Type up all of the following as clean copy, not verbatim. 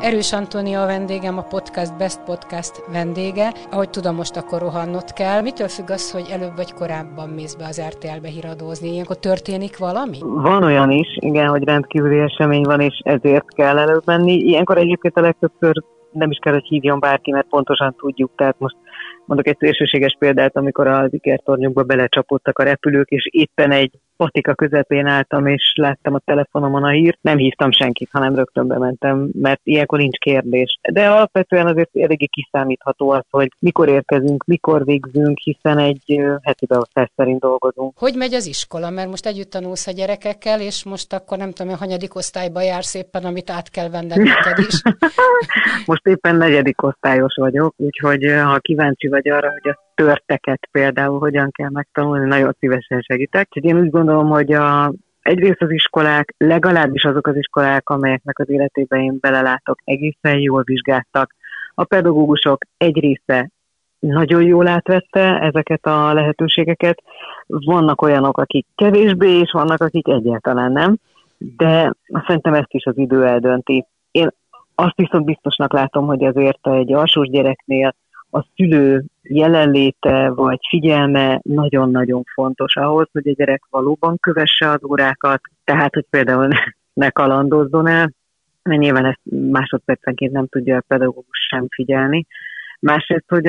Erős Antónia a vendégem, a podcast Best Podcast vendége. Ahogy tudom, most akkor rohannod kell. Mitől függ az, hogy előbb vagy korábban mész be az RTL-be híradózni? Ilyenkor történik valami? Van olyan is, igen, hogy rendkívüli esemény van, és ezért kell előbb menni. Ilyenkor egyébként a legtöbbször nem is kell, hogy hívjon bárki, mert pontosan tudjuk. Tehát most mondok egy szélsőséges példát, amikor a ikertornyokba belecsapódtak a repülők, és éppen egy patika közepén álltam, és láttam a telefonomon a hírt. Nem hívtam senkit, hanem rögtön bementem, mert ilyenkor nincs kérdés. De alapvetően azért eléggé kiszámítható az, hogy mikor érkezünk, mikor végzünk, hiszen egy heti beosztás szerint dolgozunk. Hogy megy az iskola? Mert most együtt tanulsz a gyerekekkel, és most akkor nem tudom, hogy hanyadik osztályba jársz éppen, amit át kell venned neked is. Most éppen negyedik osztályos vagyok, úgyhogy ha kíváncsi vagy arra, hogy a törteket például hogyan kell megtanulni, nagyon szívesen segítek. Úgyhogy én úgy gondolom, hogy egyrészt az iskolák, legalábbis azok az iskolák, amelyeknek az életében én belelátok, egészen jól vizsgáztak. A pedagógusok egy része nagyon jól átvette ezeket a lehetőségeket. Vannak olyanok, akik kevésbé, és vannak, akik egyáltalán nem, de szerintem ezt is az idő eldönti. Én azt viszont biztosnak látom, hogy azért egy alsós gyereknél a szülő jelenléte vagy figyelme nagyon-nagyon fontos ahhoz, hogy a gyerek valóban kövesse az órákat, tehát, hogy például ne kalandozzon el, mert nyilván ezt másodpercenként nem tudja a pedagógus sem figyelni. Másrészt, hogy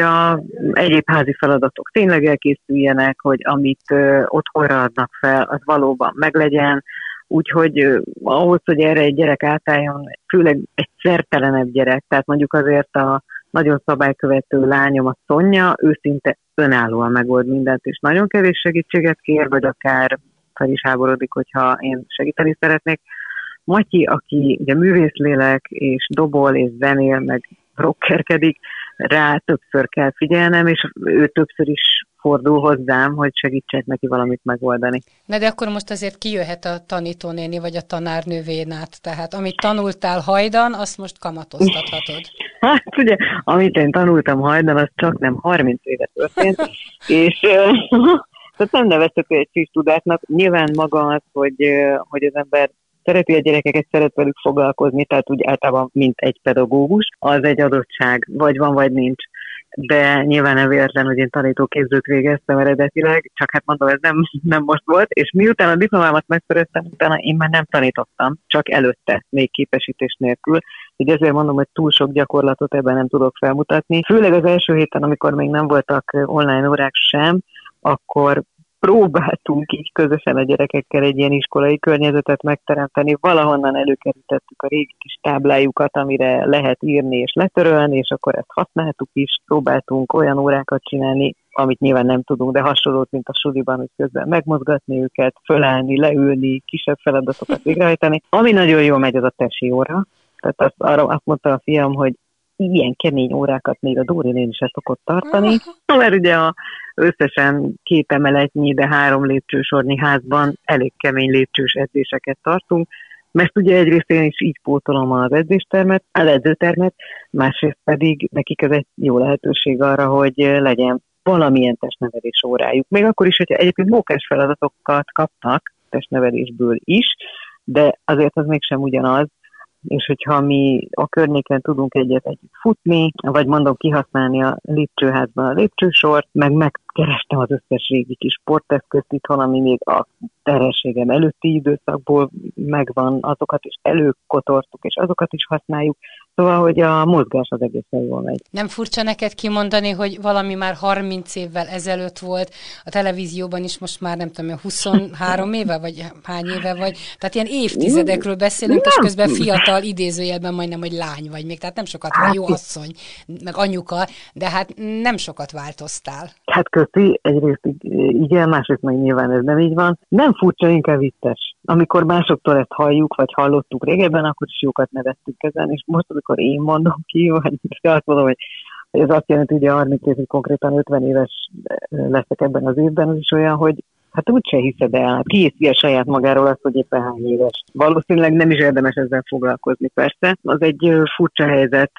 egyéb házi feladatok tényleg elkészüljenek, hogy amit otthonra adnak fel, az valóban meglegyen, úgyhogy ahhoz, hogy erre egy gyerek átálljon, főleg egy szertelenebb gyerek, tehát mondjuk azért a nagyon szabálykövető lányom, a Szonya, őszinte önállóan megold mindent, és nagyon kevés segítséget kér, vagy akár fel is háborodik, hogyha én segíteni szeretnék. Matyi, aki ugye művészlélek, és dobol, és zenél, meg rockerkedik, rá többször kell figyelnem, és ő többször is fordul hozzám, hogy segítsek neki valamit megoldani. Na de akkor most azért kijöhet a tanítónéni, vagy a tanárnővén át, tehát amit tanultál hajdan, azt most kamatoztathatod. Hát ugye, amit én tanultam hajdan, az csak nem 30 éve történt, és tehát nem nevezhető egy friss tudásnak. Nyilván maga az, hogy az ember szereti a gyerekeket, szeret velük foglalkozni, tehát úgy általában, mint egy pedagógus, az egy adottság, vagy van, vagy nincs. De nyilván nem véletlen, hogy én tanítóképzőt végeztem eredetileg, csak hát mondom, ez nem most volt, és miután a diplomámat megszereztem, utána én már nem tanítottam, csak előtte, még képesítés nélkül, így ezért mondom, hogy túl sok gyakorlatot ebben nem tudok felmutatni. Főleg az első héten, amikor még nem voltak online órák sem, akkor próbáltunk így közösen a gyerekekkel egy ilyen iskolai környezetet megteremteni. Valahonnan előkerítettük a régi kis táblájukat, amire lehet írni és letörölni, és akkor ezt használtuk is. Próbáltunk olyan órákat csinálni, amit nyilván nem tudunk, de hasonlót, mint a suliban, hogy közben megmozgatni őket, fölállni, leülni, kisebb feladatokat végrehajtani. Ami nagyon jól megy, az a tesi óra. Tehát azt mondta a fiam, hogy ilyen kemény órákat még a Dóri néni se szokott tartani, mert ugye összesen 2 emeletnyi, de 3 lépcsősornyi házban elég kemény lépcsős edzéseket tartunk, mert ugye egyrészt én is így pótolom az edzőtermet, másrészt pedig nekik ez egy jó lehetőség arra, hogy legyen valamilyen testnevelés órájuk. Még akkor is, hogyha egyébként mókás feladatokat kapnak testnevelésből is, de azért az mégsem ugyanaz, és hogyha mi a környéken tudunk együtt futni, vagy mondom kihasználni a lépcsőházban a lépcsősort, meg megkerestem az összes régi kis sporteszközt itthon, ami még a terhességem előtti időszakból megvan, azokat is előkotortuk, és azokat is használjuk, szóval, hogy a mozgás az egészen jól megy. Nem furcsa neked kimondani, hogy valami már 30 évvel ezelőtt volt, a televízióban is most már nem tudom, 23 éve, vagy hány éve vagy, tehát ilyen évtizedekről beszélünk, és közben fiatal, idézőjelben majdnem, hogy lány vagy még, tehát nem sokat van, jó asszony, meg anyuka, de hát nem sokat változtál. Hát köszi, egyrészt igen, másrészt meg nyilván ez nem így van. Nem furcsa, inkább vicces. Amikor másoktól ezt halljuk, vagy hallottuk régebben, akkor is jókat nevettünk ezen, és most, amikor én mondom ki, vagy azt mondom, hogy Ez azt jelenti, hogy a 32, hogy konkrétan 50 éves leszek ebben az évben, az is olyan, hogy hát úgyse hiszed el, hát ki hiszi a saját magáról azt, hogy éppen hány éves. Valószínűleg nem is érdemes ezzel foglalkozni, persze. Az egy furcsa helyzet,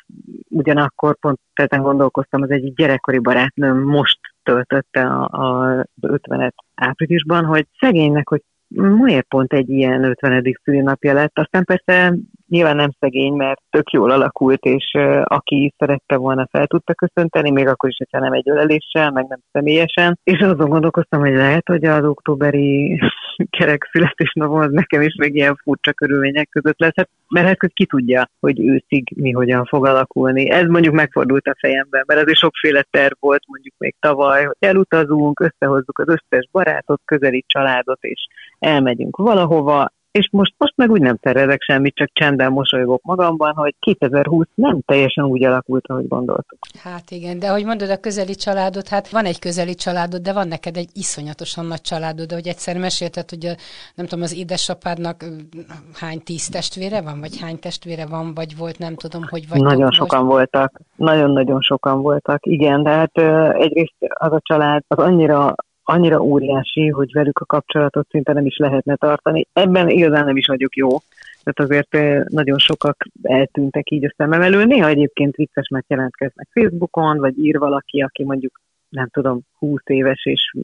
ugyanakkor pont ezen gondolkoztam, az egy gyerekkori barátnőm most töltötte az 50-et áprilisban, hogy szegénynek, hogy miért pont egy ilyen 50. szülinapja lett. Aztán persze nyilván nem szegény, mert tök jól alakult, és aki szerette volna, fel tudta köszönteni, még akkor is, hogyha nem egy öleléssel, meg nem személyesen. És azon gondolkoztam, hogy lehet, hogy az októberi kerek születésnapom az nekem is még ilyen furcsa körülmények között lesz, mert hát ki tudja, hogy őszig mi hogyan fog alakulni. Ez mondjuk megfordult a fejemben, mert azért sokféle terv volt mondjuk még tavaly, hogy elutazunk, összehozzuk az összes barátot, közeli családot, és elmegyünk valahova, és most meg úgy nem tervezek semmit, csak csendben mosolygok magamban, hogy 2020 nem teljesen úgy alakult, ahogy gondoltuk. Hát igen, de ahogy mondod, a közeli családod, hát van egy közeli családod, de van neked egy iszonyatosan nagy családod, ahogy egyszer mesélted, hogy nem tudom, az édesapádnak hány 10 testvére van, vagy hány testvére van, vagy volt, nem tudom, hogy vagy. Nagyon sokan voltak, nagyon-nagyon sokan voltak, igen, de hát egyrészt az a család az annyira óriási, hogy velük a kapcsolatot szinte nem is lehetne tartani. Ebben igazán nem is vagyok jó, tehát azért nagyon sokak eltűntek így a szemem elől. Néha egyébként vicces, mert jelentkeznek Facebookon, vagy ír valaki, aki mondjuk, nem tudom, 20 éves, és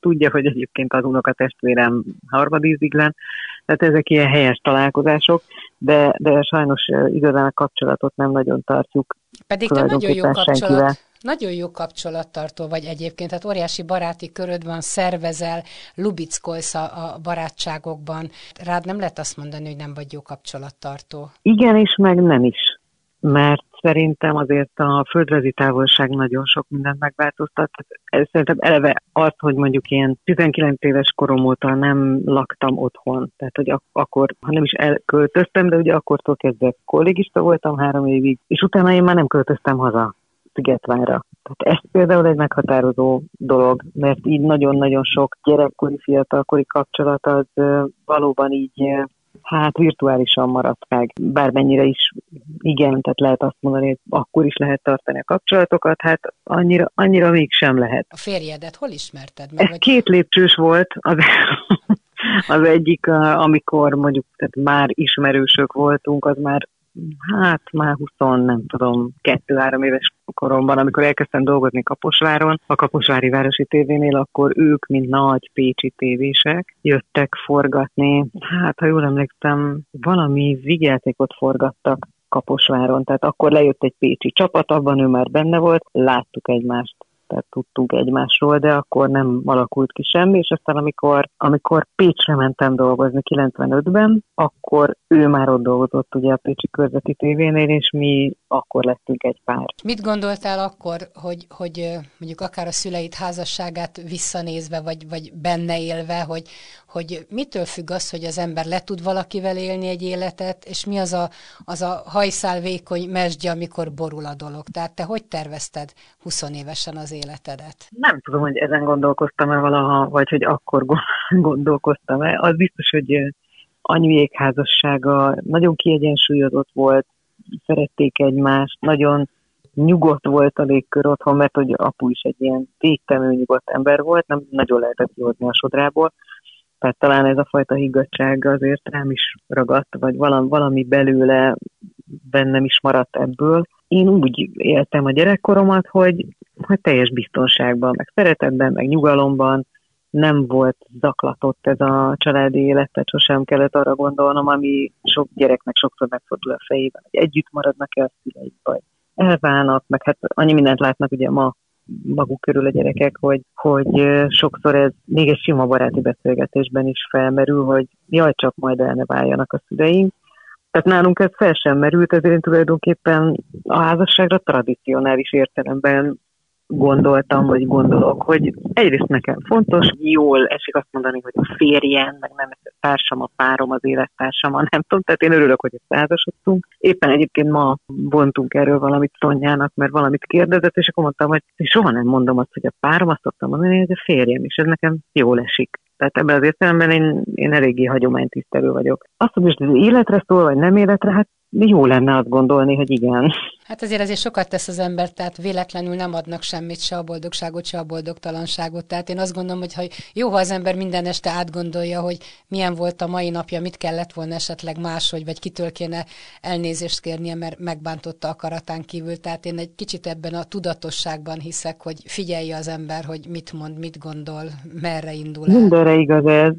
tudja, hogy egyébként az unokatestvérem harmadíziglen. Tehát ezek ilyen helyes találkozások, de sajnos igazán a kapcsolatot nem nagyon tartjuk. Pedig te nagyon jó kapcsolat. Nagyon jó kapcsolattartó vagy egyébként, tehát óriási baráti köröd van, szervezel, lubickolsz a barátságokban. Rád nem lehet azt mondani, hogy nem vagy jó kapcsolattartó. Igen, és meg nem is, mert szerintem azért a földrajzi távolság nagyon sok mindent megváltoztat. Ez szerintem eleve az, hogy mondjuk ilyen 19 éves korom óta nem laktam otthon. Tehát, hogy akkor, ha nem is elköltöztem, de ugye akkortól kezdve kollégista voltam 3 évig, és utána én már nem költöztem haza. Szigetvárra. Tehát ez például egy meghatározó dolog, mert így nagyon-nagyon sok gyerekkori, fiatalkori kapcsolat az valóban így hát virtuálisan maradt meg. Bármennyire is igen, tehát lehet azt mondani, hogy akkor is lehet tartani a kapcsolatokat, hát annyira mégsem lehet. A férjedet hol ismerted meg? Ez 2 lépcsős volt az egyik, amikor mondjuk tehát már ismerősök voltunk, az már 2-3 éves koromban, amikor elkezdtem dolgozni Kaposváron, a Kaposvári Városi TV-nél, akkor ők, mint nagy pécsi tévések, jöttek forgatni. Hát, ha jól emlékszem, valami vigyátékot forgattak Kaposváron, tehát akkor lejött egy pécsi csapat, abban ő már benne volt, láttuk egymást. Tehát tudtunk egymásról, de akkor nem alakult ki semmi, és aztán amikor Pécsre mentem dolgozni 95-ben, akkor ő már ott dolgozott ugye a Pécsi körzeti tévénél, és mi akkor lettünk egy pár. Mit gondoltál akkor, hogy mondjuk akár a szüleid házasságát visszanézve, vagy benne élve, hogy mitől függ az, hogy az ember le tud valakivel élni egy életet, és mi az a hajszál vékony mesdje, amikor borul a dolog? Tehát te hogy tervezted 20 évesen az életedet? Nem tudom, hogy ezen gondolkoztam-e valaha, vagy hogy akkor gondolkoztam-e. Az biztos, hogy anyujék házassága nagyon kiegyensúlyozott volt, szerették egymást, nagyon nyugodt volt a légkör otthon, mert hogy apu is egy ilyen végtelenül nyugodt ember volt, nem nagyon lehetett kihozni a sodrából. Tehát talán ez a fajta higgadtság azért rám is ragadt, vagy valami belőle bennem is maradt ebből. Én úgy éltem a gyerekkoromat, hogy teljes biztonságban, meg szeretetben, meg nyugalomban nem volt zaklatott ez a családi élet, tehát sosem kellett arra gondolnom, ami sok gyereknek sokszor megfordul a fejében, hogy együtt maradnak el a szüleik, vagy elválnak, meg hát annyi mindent látnak ugye ma maguk körül a gyerekek, hogy sokszor ez még egy sima baráti beszélgetésben is felmerül, hogy jaj, csak majd el ne váljanak a szüleink. Tehát nálunk ez fel sem merült, ezért én tulajdonképpen a házasságra tradicionális értelemben gondoltam, vagy gondolok, hogy egyrészt nekem fontos, jól esik azt mondani, hogy a férjem, meg nem a társam, a párom, az élettársam, nem tudom, tehát én örülök, hogy ezt házasodtunk. Éppen egyébként ma vontunk erről valamit Szonyának, mert valamit kérdezett, és akkor mondtam, hogy soha nem mondom azt, hogy a párom, azt szoktam mondani, hogy a férjem, és ez nekem jól esik. Tehát ebben az értelemben én eléggé hagyománytisztelő vagyok. Azt mondom, hogy életre szól, vagy nem életre, hát jó lenne azt gondolni, hogy igen. Hát azért sokat tesz az ember, tehát véletlenül nem adnak semmit, se a boldogságot, se a boldogtalanságot. Tehát én azt gondolom, hogy ha az ember minden este átgondolja, hogy milyen volt a mai napja, mit kellett volna esetleg máshogy, vagy kitől kéne elnézést kérnie, mert megbántotta akaratán kívül. Tehát én egy kicsit ebben a tudatosságban hiszek, hogy figyelje az ember, hogy mit mond, mit gondol, merre indul el.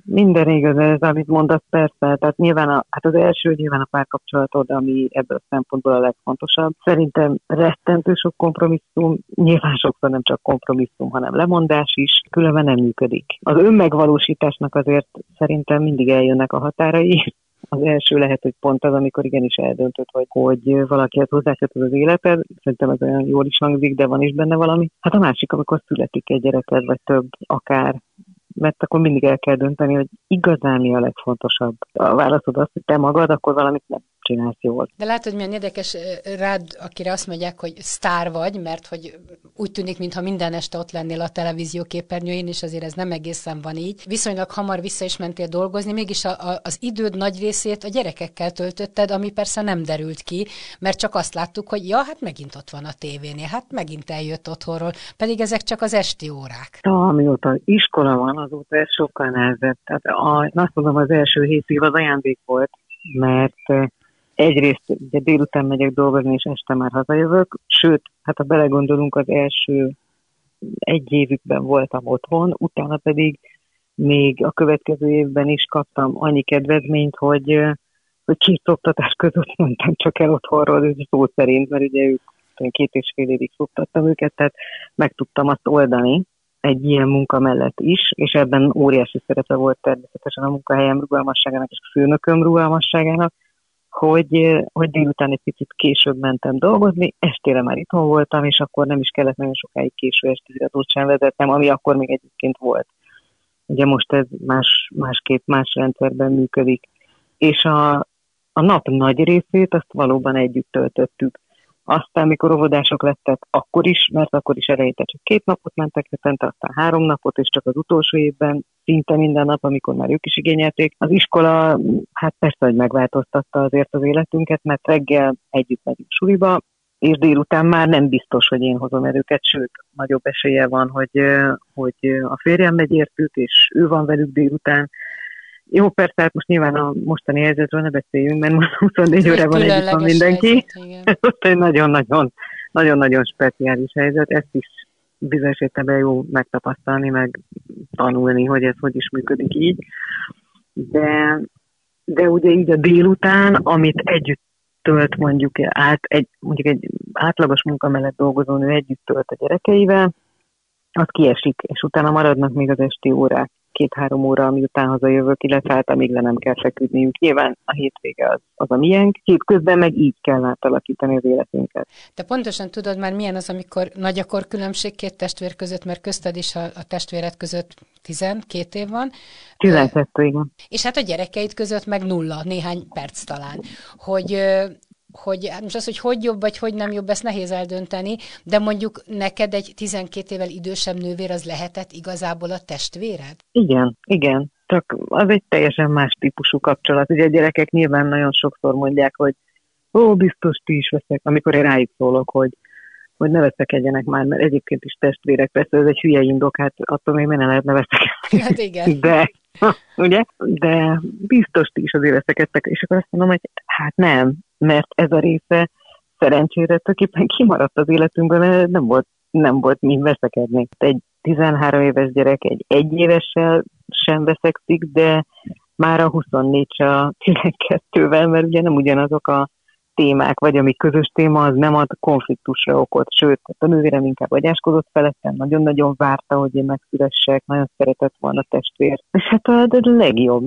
Mindenre igaz ez, amit mondasz, persze. Tehát nyilván az első a párkapcsolatod, ami ebből a szempontból a legfontosabb. Szerintem rettentő sok kompromisszum, nyilván sokszor nem csak kompromisszum, hanem lemondás is, különben nem működik. Az önmegvalósításnak azért szerintem mindig eljönnek a határai. Az első lehet, hogy pont az, amikor igenis eldöntött vagy, hogy valakihez hozzákötöd az életed, szerintem ez olyan jól is hangzik, de van is benne valami. Hát a másik, amikor születik egy gyereked, vagy több akár, mert akkor mindig el kell dönteni, hogy igazán mi a legfontosabb. A válaszod az, hogy te magad, akkor valamit nem csinálsz jól. De látod, milyen érdekes rád, akire azt mondják, hogy sztár vagy, mert hogy úgy tűnik, mintha minden este ott lennél a televízió képernyőjén, és azért ez nem egészen van így. Viszonylag hamar vissza is mentél dolgozni, mégis az időd nagy részét a gyerekekkel töltötted, ami persze nem derült ki, mert csak azt láttuk, hogy hát megint ott van a tévénél, hát megint eljött otthonról, pedig ezek csak az esti órák. Amióta iskola van, azóta ez sokkal nehezebb. Tehát azt mondom, az első 7 év az ajándék volt, mert egyrészt ugye délután megyek dolgozni, és este már hazajövök, sőt, ha belegondolunk, az első 1 évükben voltam otthon, utána pedig még a következő évben is kaptam annyi kedvezményt, hogy 2 szoktatás között mondtam csak el otthonról, és szó szerint, mert ugye ők 2,5 évig szoktattam őket, tehát meg tudtam azt oldani egy ilyen munka mellett is, és ebben óriási szerepe volt természetesen a munkahelyem rugalmasságának és a főnököm rugalmasságának, hogy délután egy picit később mentem dolgozni, estére már itthon voltam, és akkor nem is kellett nagyon sokáig késő esti iratot sem vezetnem, ami akkor még egyébként volt. Ugye most ez más rendszerben működik. És a nap nagy részét azt valóban együtt töltöttük. Aztán, mikor óvodások lettek, akkor is, mert akkor is eleinte csak 2 napot mentek hetente, aztán 3 napot, és csak az utolsó évben szinte minden nap, amikor már ők is igényelték. Az iskola, hát persze, hogy megváltoztatta azért az életünket, mert reggel együtt megyünk suliba, és délután már nem biztos, hogy én hozom el őket, sőt, nagyobb esélye van, hogy a férjem megy értük, és ő van velük délután. Jó, persze, hát most nyilván a mostani helyzetről ne beszéljünk, mert most 24 óra van együtt van mindenki. Ez ott egy nagyon-nagyon speciális helyzet, ezt is bizonyos értelemben jó megtapasztalni, meg tanulni, hogy ez hogy is működik így. De ugye így a délután, amit együtt tölt mondjuk egy átlagos munka mellett dolgozó nő együtt tölt a gyerekeivel, az kiesik, és utána maradnak még az esti órák. 2-3 óra, miután hazajövök, illetve amíg le nem kell feküdniük. Nyilván a hétvége az a miénk, hétközben meg így kell átalakítani az életünket. Te pontosan tudod már, milyen az, amikor nagy a korkülönbség 2 testvér között, mert közted is a testvéred között 12 év van. 12, igen. És hát a gyerekeid között meg 0, néhány perc talán. Hogy most az, hogy jobb vagy hogy nem jobb, ezt nehéz eldönteni, de mondjuk neked egy 12 évvel idősebb nővér az lehetett igazából a testvéred? Igen. Csak az egy teljesen más típusú kapcsolat. Ugye a gyerekek nyilván nagyon sokszor mondják, hogy biztos ti is veszek, amikor én rájuk szólok, hogy ne veszekedjenek már, mert egyébként is testvérek, persze ez egy hülye indok, hát attól még ne lehetne veszekedni. Hát igen. De... ugye? De biztos ti is azért veszekedtek, és akkor azt mondom, hogy hát nem, mert ez a része szerencsére tulajdonképpen kimaradt az életünkből, mert nem volt mind veszekedni. Egy 13 éves gyerek egy évessel sem veszekszik, de már a 24-12-vel, mert ugye nem ugyanazok a témák, vagy ami közös téma, az nem ad konfliktusra okot, sőt, a nővérem inkább agyáskodott felettem, nagyon-nagyon várta, hogy én megszülessek, nagyon szeretett volna testvér. És hát a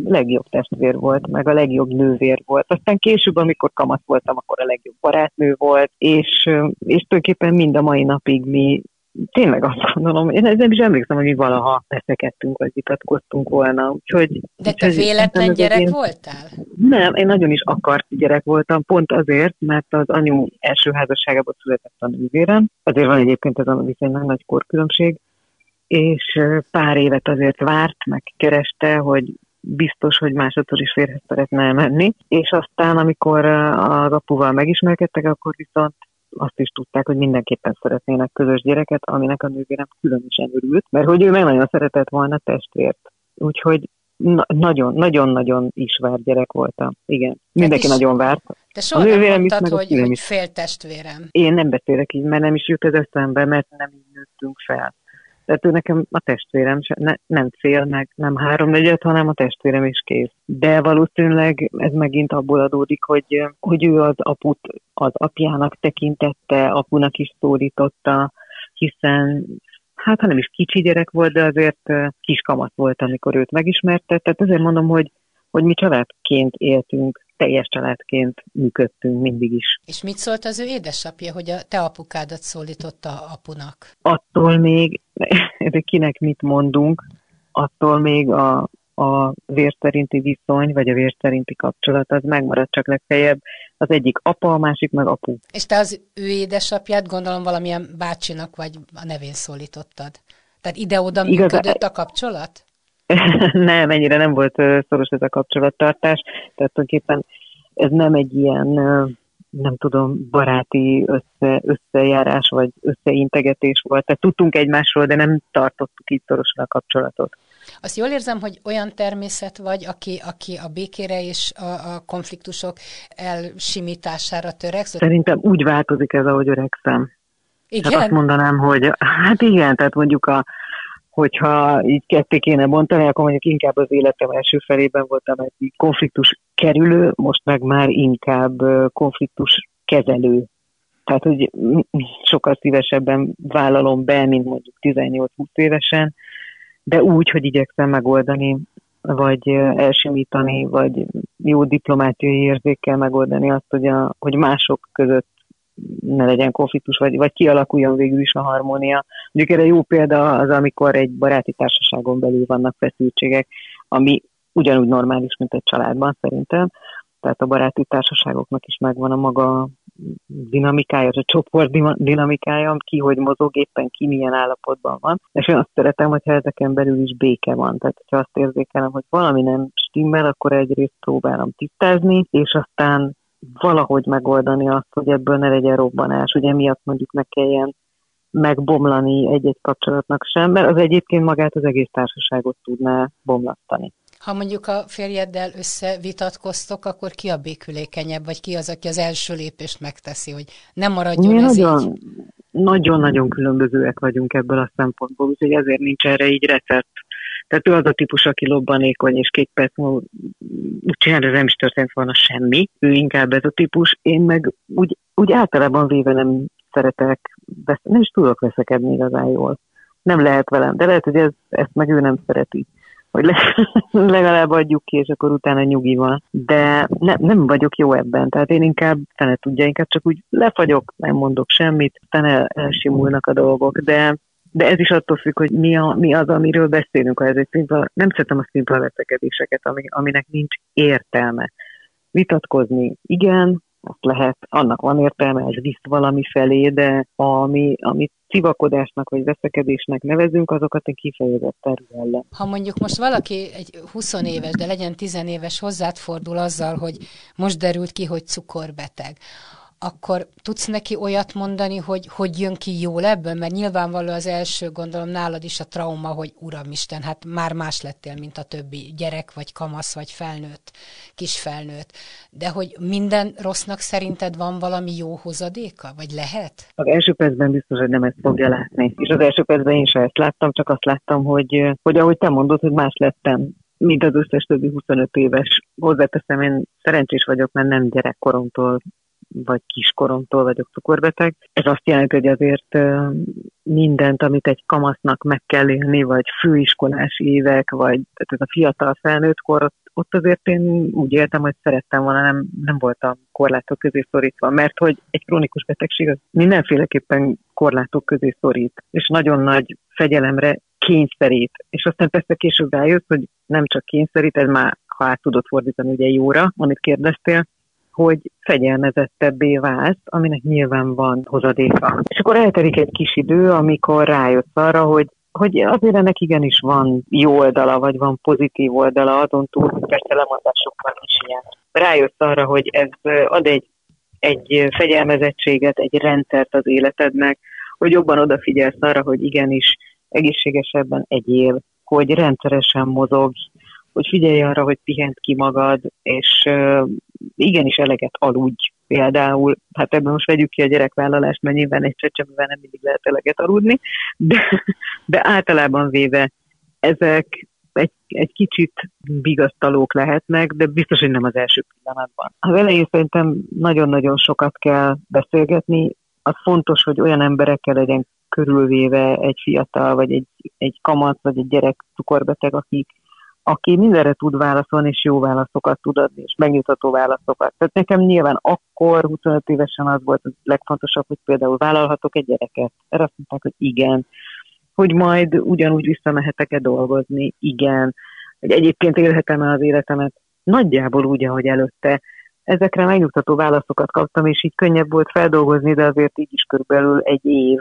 legjobb testvér volt, meg a legjobb nővér volt. Aztán később, amikor kamasz voltam, akkor a legjobb barátnő volt, és tulajdonképpen mind a mai napig mi tényleg azt gondolom, én nem is emlékszem, hogy mi valaha veszekedtünk, vagy vitatkoztunk volna. Úgyhogy, de te véletlen gyerek voltál? Nem, én nagyon is akart gyerek voltam, pont azért, mert az anyu első házasságában született a nővérem, azért van egyébként ez a viszonylag nagy korkülönbség, és pár évet azért várt, megkereste, hogy biztos, hogy másodszor is férhez szeretne elmenni, és aztán, amikor az apuval megismerkedtek, akkor viszont azt is tudták, hogy mindenképpen szeretnének közös gyereket, aminek a nővérem különösen örült, mert hogy ő meg nagyon szeretett volna testvért. Úgyhogy nagyon-nagyon is várt gyerek voltam. Igen, mindenki nagyon várt. De soha nem mondtad, hogy fél testvérem. Én nem beszélek így, mert nem is jut az eszembe, mert nem így nőttünk fel. Tehát ő nekem a testvérem nem fél, meg nem háromnegyed, hanem a testvérem is kész. De valószínűleg ez megint abból adódik, hogy ő az aput az apjának tekintette, apunak is szólította, hiszen hát ha nem is kicsi gyerek volt, de azért kis kamat volt, amikor őt megismerte. Tehát azért mondom, hogy mi családként éltünk, teljes családként működtünk mindig is. És mit szólt az ő édesapja, hogy a te apukádat szólította apunak? Attól még, de kinek mit mondunk, attól még a vérszerinti viszony, vagy a vérszerinti kapcsolat, az megmarad, csak legfeljebb az egyik apa, a másik meg apu. És te az ő édesapját gondolom valamilyen bácsinak, vagy a nevén szólítottad. Tehát ide-oda működött a kapcsolat? Nem, ennyire nem volt szoros ez a kapcsolattartás. Tehát tulajdonképpen ez nem egy ilyen, nem tudom, baráti összejárás, vagy összeintegetés volt. Tehát tudtunk egymásról, de nem tartottuk így szorosan a kapcsolatot. Azt jól érzem, hogy olyan természet vagy, aki a békére és a konfliktusok elsimítására törekszik. Szerintem úgy változik ez, ahogy öregszem. Igen? Tehát azt mondanám, hogy hát igen, tehát mondjuk hogyha így ketté kéne bontani, akkor mondjuk inkább az életem első felében voltam egy konfliktus kerülő, most meg már inkább konfliktus kezelő. Tehát, hogy sokkal szívesebben vállalom be, mint mondjuk 18-20 évesen, de úgy, hogy igyekszem megoldani, vagy elsimítani, vagy jó diplomáciai érzékkel megoldani azt, hogy mások között ne legyen konfliktus, vagy kialakuljon végül is a harmónia. Mondjuk erre jó példa az, amikor egy baráti társaságon belül vannak feszültségek, ami ugyanúgy normális, mint egy családban szerintem. Tehát a baráti társaságoknak is megvan a maga dinamikája, a csoport dinamikája, ki hogy mozog, éppen ki milyen állapotban van. És én azt szeretem, hogyha ezeken belül is béke van. Tehát, ha azt érzékelem, hogy valami nem stimmel, akkor egyrészt próbálom tisztázni, és aztán valahogy megoldani azt, hogy ebből ne legyen robbanás. Ugye miatt mondjuk ne kelljen megbomlani egy-egy kapcsolatnak sem, mert az egyébként magát az egész társaságot tudná bomlasztani. Ha mondjuk a férjeddel összevitatkoztok, akkor ki a békülékenyebb, vagy ki az, aki az első lépést megteszi, hogy nem maradjon mi ez nagyon, így? Nagyon-nagyon különbözőek vagyunk ebből a szempontból, úgyhogy ezért nincs erre így recept. Tehát ő az a típus, aki lobbanékony, és 2 perc múlva úgy csinálja, nem is történt volna semmi. Ő inkább ez a típus, én meg úgy általában véve nem szeretek, nem is tudok veszekedni igazán jól. Nem lehet velem, de lehet, hogy ezt meg ő nem szereti. Hogy legalább adjuk ki, és akkor utána nyugi van. De nem vagyok jó ebben, tehát én inkább, fene tudja, inkább csak úgy lefagyok, nem mondok semmit, utána elsimulnak a dolgok, de ez is attól függ, hogy mi az, amiről beszélünk. Ha ez egy szimpla, nem szeretem a szimpla veszekedéseket, aminek nincs értelme. Vitatkozni, igen, azt lehet, annak van értelme, ez visz valami felé, de amit civakodásnak vagy veszekedésnek nevezünk, azokat én kifejezetten ellen. Ha mondjuk most valaki egy 20 éves, de legyen 10 éves hozzád fordul azzal, hogy most derült ki, hogy cukorbeteg, akkor tudsz neki olyat mondani, hogy jön ki jól ebből? Mert nyilvánvaló az első, gondolom nálad is a trauma, hogy uramisten, hát már más lettél, mint a többi gyerek, vagy kamasz, vagy felnőtt, kisfelnőtt. De hogy minden rossznak szerinted van valami jó hozadéka? Vagy lehet? Az első percben biztos, hogy nem ezt fogja látni. És az első percben én sem ezt láttam, csak azt láttam, hogy ahogy te mondod, hogy más lettem, mint az összes többi 25 éves. Hozzáteszem, én szerencsés vagyok, mert nem gyerekkoromtól vagy kiskoromtól vagyok cukorbeteg. Ez azt jelenti, hogy azért mindent, amit egy kamasznak meg kell élni, vagy főiskolás évek, vagy ez a fiatal felnőttkor, ott azért én úgy éltem, hogy szerettem volna, nem voltam korlátok közé szorítva, mert hogy egy krónikus betegség az mindenféleképpen korlátok közé szorít, és nagyon nagy fegyelemre kényszerít. És aztán persze később rájössz, hogy nem csak kényszerít, ez már, ha át tudod fordítani ugye jóra, amit kérdeztél, hogy fegyelmezettebbé válsz, aminek nyilván van hozadéka. És akkor eltelik egy kis idő, amikor rájössz arra, hogy azért ennek igenis van jó oldala, vagy van pozitív oldala, azon túl, hogy persze lemondásokban is ilyen. Rájössz arra, hogy ez ad egy egy fegyelmezettséget, egy rendszert az életednek, hogy jobban odafigyelsz arra, hogy igenis egészségesebben egyél, hogy rendszeresen mozogj, hogy figyelj arra, hogy pihent ki magad, és igenis eleget aludj. Például, hát ebben most vegyük ki a gyerekvállalást, mert nyilván egy csecsemővel nem mindig lehet eleget aludni, de általában véve ezek egy kicsit vigasztalók lehetnek, de biztos, hogy nem az első pillanatban. Az elején szerintem nagyon-nagyon sokat kell beszélgetni. Az fontos, hogy olyan emberekkel legyen körülvéve egy fiatal, vagy egy kamat, vagy egy gyerek cukorbeteg, aki mindenre tud válaszolni, és jó válaszokat tud adni, és megnyugtató válaszokat. Tehát nekem nyilván akkor, 25 évesen az volt a legfontosabb, hogy például vállalhatok egy gyereket. Erre azt mondták, hogy igen. Hogy majd ugyanúgy visszamehetek-e dolgozni, igen. Hogy egyébként élhetem-e az életemet nagyjából úgy, ahogy előtte. Ezekre megnyugtató válaszokat kaptam, és így könnyebb volt feldolgozni, de azért így is körülbelül egy év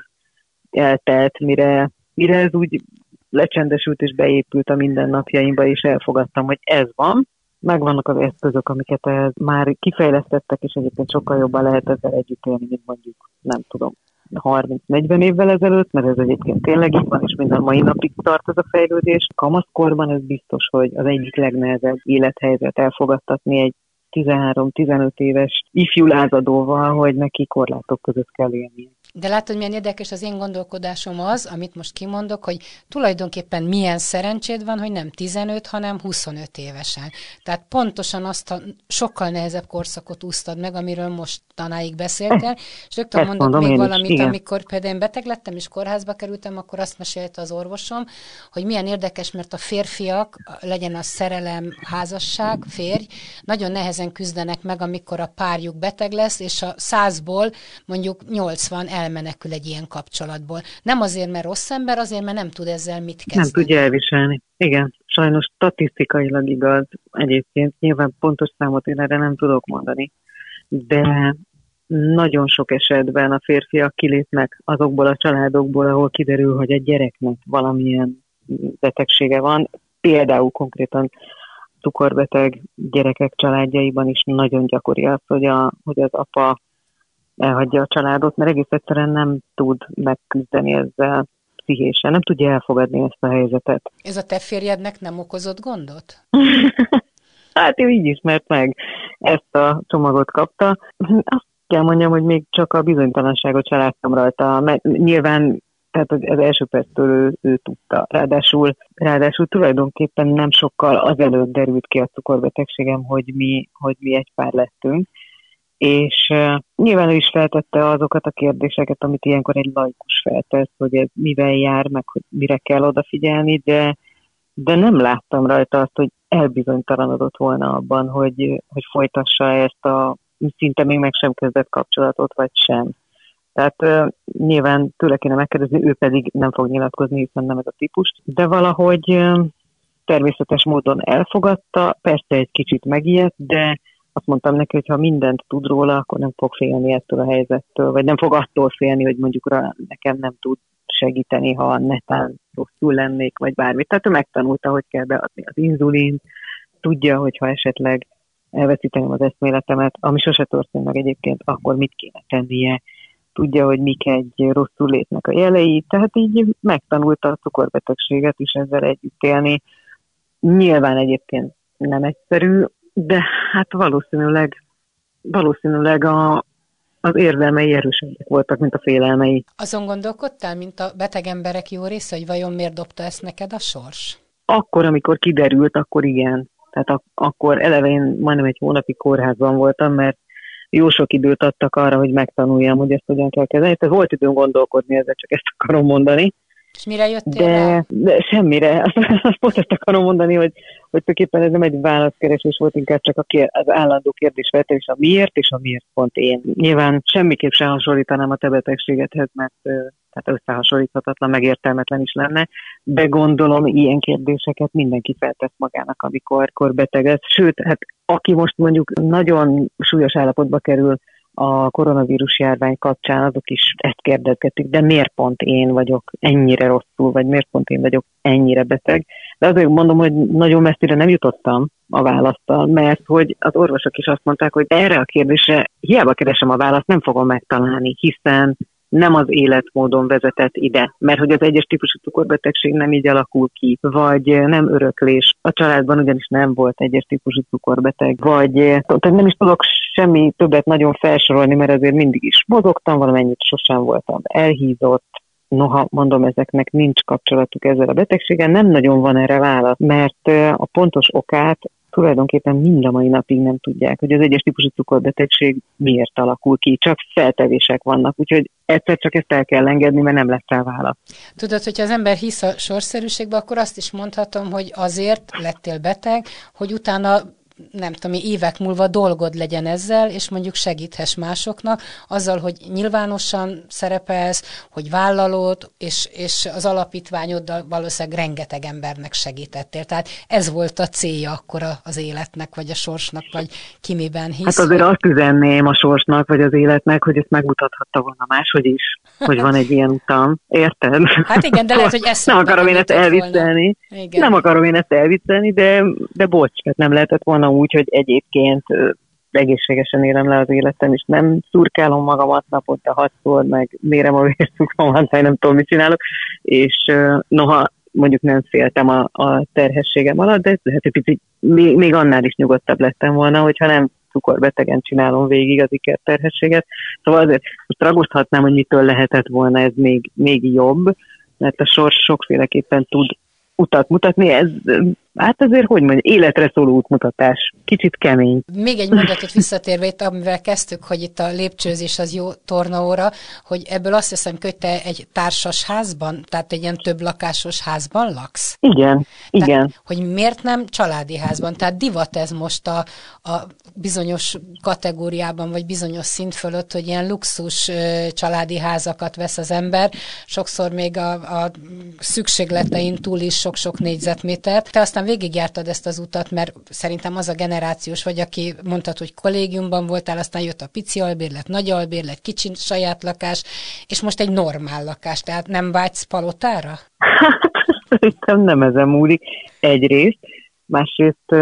eltelt, mire ez úgy lecsendesült és beépült a mindennapjaimba, és elfogadtam, hogy ez van. Megvannak az eszközök, amiket már kifejlesztettek, és egyébként sokkal jobban lehet ezzel együtt élni, mint mondjuk, nem tudom, 30-40 évvel ezelőtt, mert ez egyébként tényleg így van, és minden mai napig tart ez a fejlődés. Kamaszkorban ez biztos, hogy az egyik legnehezebb élethelyzet elfogadtatni egy 13-15 éves ifjú lázadóval, hogy neki korlátok között kell élni. De látod, milyen érdekes az én gondolkodásom az, amit most kimondok, hogy tulajdonképpen milyen szerencséd van, hogy nem 15, hanem 25 évesen. Tehát pontosan azt a sokkal nehezebb korszakot úsztad meg, amiről mostanáig beszéltél, és rögtön mondok még valamit, igen. Amikor például én beteg lettem és kórházba kerültem, akkor azt mesélte az orvosom, hogy milyen érdekes, mert a férfiak, legyen a szerelem, házasság, férj, nagyon nehezen küzdenek meg, amikor a párjuk beteg lesz, és a 100-ból mondjuk 80 elmenekül egy ilyen kapcsolatból. Nem azért, mert rossz ember, azért, mert nem tud ezzel mit kezdeni. Nem tudja elviselni. Igen, sajnos statisztikailag igaz egyébként. Nyilván pontos számot én erre nem tudok mondani. De nagyon sok esetben a férfiak kilépnek azokból a családokból, ahol kiderül, hogy a gyereknek valamilyen betegsége van. Például konkrétan cukorbeteg gyerekek családjaiban is nagyon gyakori az, hogy az apa elhagyja a családot, mert egész egyszerűen nem tud megküzdeni ezzel pszichésen, nem tudja elfogadni ezt a helyzetet. Ez a te férjednek nem okozott gondot? Hát ő így ismert meg. Ezt a csomagot kapta. Azt kell mondjam, hogy még csak a bizonytalanságot se láttam rajta. Mert nyilván, tehát az első perctől ő tudta. Ráadásul tulajdonképpen nem sokkal azelőtt derült ki a cukorbetegségem, hogy mi egy pár lettünk. És nyilván ő is feltette azokat a kérdéseket, amit ilyenkor egy laikus feltesz, hogy ez mivel jár, meg hogy mire kell odafigyelni, de nem láttam rajta azt, hogy elbizonytalanodott volna abban, hogy folytassa ezt a szinte még meg sem kezdett kapcsolatot, vagy sem. Tehát nyilván tőle kéne megkérdezni, ő pedig nem fog nyilatkozni, hiszen nem ez a típus, de valahogy természetes módon elfogadta, persze egy kicsit megijedt, de azt mondtam neki, hogy ha mindent tud róla, akkor nem fog félni ettől a helyzettől, vagy nem fog attól félni, hogy mondjuk nekem nem tud segíteni, ha netán rosszul lennék, vagy bármi. Tehát ő megtanulta, hogy kell beadni az inzulint, tudja, hogy ha esetleg elveszítenem az eszméletemet, ami sose történt meg egyébként, akkor mit kéne tennie, tudja, hogy mik egy rosszul létnek a jelei, tehát így megtanulta a cukorbetegséget is ezzel együtt élni. Nyilván egyébként nem egyszerű, de hát valószínűleg az érzelmei erősebbek voltak, mint a félelmei. Azon gondolkodtál, mint a beteg emberek jó része, hogy vajon miért dobta ezt neked a sors? Akkor, amikor kiderült, akkor igen. Tehát akkor elevén majdnem egy hónapig kórházban voltam, mert jó sok időt adtak arra, hogy megtanuljam, hogy ezt hogyan kell kezelni. Tehát volt időm gondolkodni, ezzel csak ezt akarom mondani. És mire jöttél rá? De semmire. Azt pont ezt akarom mondani, hogy tulajdonképpen ez nem egy válaszkeresés volt, inkább csak az állandó kérdés feltétel, és a miért pont én. Nyilván semmiképp sem hasonlítanám a te betegségedhez, mert tehát összehasonlíthatatlan, megértelmetlen is lenne, de gondolom ilyen kérdéseket mindenki feltesz magának, amikor beteged. Sőt, hát aki most mondjuk nagyon súlyos állapotba kerül, a koronavírus járvány kapcsán azok is ezt kérdezgetik, de miért pont én vagyok ennyire rosszul, vagy miért pont én vagyok ennyire beteg? De azért mondom, hogy nagyon messzire nem jutottam a választal, mert hogy az orvosok is azt mondták, hogy erre a kérdésre hiába keresem a választ, nem fogom megtalálni, hiszen nem az életmódon vezetett ide, mert hogy az egyes típusú cukorbetegség nem így alakul ki, vagy nem öröklés. A családban ugyanis nem volt egyes típusú cukorbeteg, vagy tehát nem is tudok semmi többet nagyon felsorolni, mert azért mindig is mozogtam, valamennyit sosem voltam elhízott. Noha, mondom, ezeknek nincs kapcsolatuk ezzel a betegséggel, nem nagyon van erre válasz, mert a pontos okát tulajdonképpen mind a mai napig nem tudják, hogy az egyes típusú cukorbetegség miért alakul ki, csak feltevések vannak, úgyhogy egyszer csak ezt el kell engedni, mert nem lesz rá válasz. Tudod, hogyha az ember hisz a sorszerűségbe, akkor azt is mondhatom, hogy azért lettél beteg, hogy utána nem tudom, évek múlva dolgod legyen ezzel, és mondjuk segíthess másoknak, azzal, hogy nyilvánosan szerepelsz, hogy vállalod, és az alapítványoddal valószínűleg rengeteg embernek segítettél. Tehát ez volt a célja akkor az életnek, vagy a sorsnak, vagy ki miben hisz. Hát azért azt üzenném a sorsnak, vagy az életnek, hogy ezt megmutathatta volna máshogy is, hogy van egy ilyen utam. Érted? Hát igen, de lehet, hogy ezt nem akarom én ezt elviccelni. Nem akarom én ezt elviccelni, de bocs, mert nem lehetett volna úgy, hogy egyébként egészségesen élem le az életem, és nem szurkálom magamat naponta 6-szor, meg mérem a vércukromat, vagy nem tudom, mit csinálok, és noha mondjuk nem féltem a terhességem alatt, de lehet, hogy picit még annál is nyugodtabb lettem volna, hogyha nem cukorbetegen csinálom végig az ikerterhességet. Szóval azért most ragozhatnám, hogy mitől lehetett volna ez még jobb, mert a sors sokféleképpen tud utat mutatni, ez hát azért, hogy mondjam, életre szóló útmutatás. Kicsit kemény. Még egy mondatot visszatérve itt, amivel kezdtük, hogy itt a lépcsőzés az jó tornaóra, hogy ebből azt hiszem, hogy te egy társas házban, tehát egy ilyen több lakásos házban laksz? Igen, tehát, igen. Hogy miért nem családi házban? Tehát divat ez most a bizonyos kategóriában, vagy bizonyos szint fölött, hogy ilyen luxus családi házakat vesz az ember, sokszor még a szükségletein túl is sok-sok négyzetmétert. Te aztán végigjártad ezt az utat, mert szerintem az a generációs vagy, aki mondtad, hogy kollégiumban voltál, aztán jött a pici albérlet, nagy albérlet, kicsi saját lakás, és most egy normál lakás, tehát nem vágysz palotára? Szerintem nem ezen múlik. Egyrészt, másrészt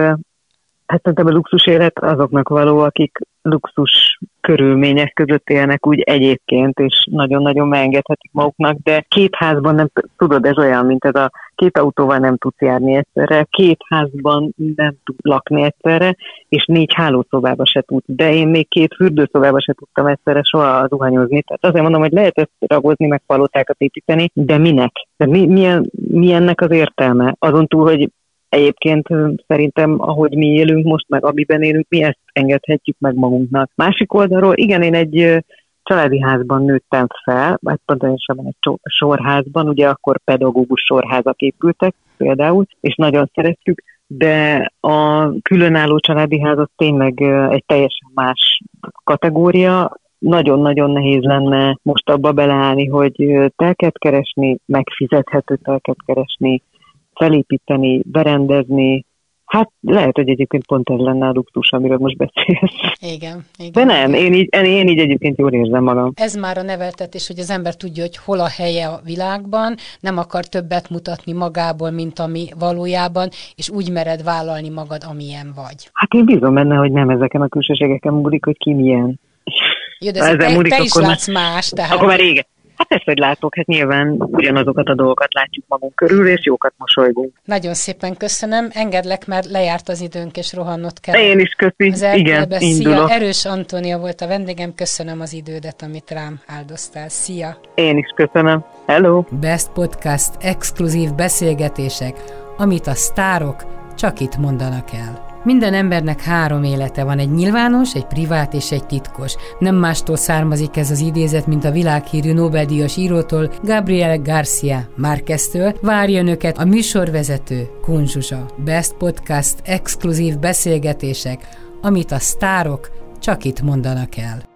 hát szerintem a luxus élet azoknak való, akik luxus körülmények között élnek úgy egyébként, és nagyon-nagyon megengedhetik maguknak, de két házban nem, tudod, ez olyan, mint ez a két autóval nem tudsz járni egyszerre, két házban nem tudsz lakni egyszerre, és 4 hálószobába se tudsz, de én még 2 fürdőszobába se tudtam egyszerre soha zuhanyozni, tehát azért mondom, hogy lehet ezt ragozni, meg palotákat építeni, de minek? De mi ennek az értelme? Azon túl, hogy egyébként szerintem, ahogy mi élünk most, meg amiben élünk, mi ezt engedhetjük meg magunknak. Másik oldalról, igen, én egy családi házban nőttem fel, hát pontosabban egy sorházban, ugye akkor pedagógus sorházak épültek például, és nagyon szeretjük, de a különálló családi ház az tényleg egy teljesen más kategória. Nagyon-nagyon nehéz lenne most abba beleállni, hogy telket keresni, megfizethető telket keresni, felépíteni, berendezni. Hát lehet, hogy egyébként pont ez lenne a luxus, amiről most beszélsz. Igen. De nem, én így egyébként jól érzem magam. Ez már a neveltetés, hogy az ember tudja, hogy hol a helye a világban, nem akar többet mutatni magából, mint ami valójában, és úgy mered vállalni magad, amilyen vagy. Hát én bízom benne, hogy nem ezeken a külsőségeken múlik, hogy ki milyen. Jó, de te is látsz más, tehát... Akkor már régen. Hát ezt, hogy látok, hát nyilván ugyanazokat a dolgokat látjuk magunk körül, és jókat mosolygunk. Nagyon szépen köszönöm, engedlek, mert lejárt az időnk, és rohannod kell. Én is köszönöm, igen, indulok. Szia, Erős Antónia volt a vendégem, köszönöm az idődet, amit rám áldoztál. Szia! Én is köszönöm, hello! Best Podcast, exkluzív beszélgetések, amit a sztárok csak itt mondanak el. Minden embernek 3 élete van, egy nyilvános, egy privát és egy titkos. Nem mástól származik ez az idézet, mint a világhírű Nobel-díjas írótól, Gabriel García Márqueztől. Várja önöket a műsorvezető, Kun Zsuzsa. Best Podcast, exkluzív beszélgetések, amit a sztárok csak itt mondanak el.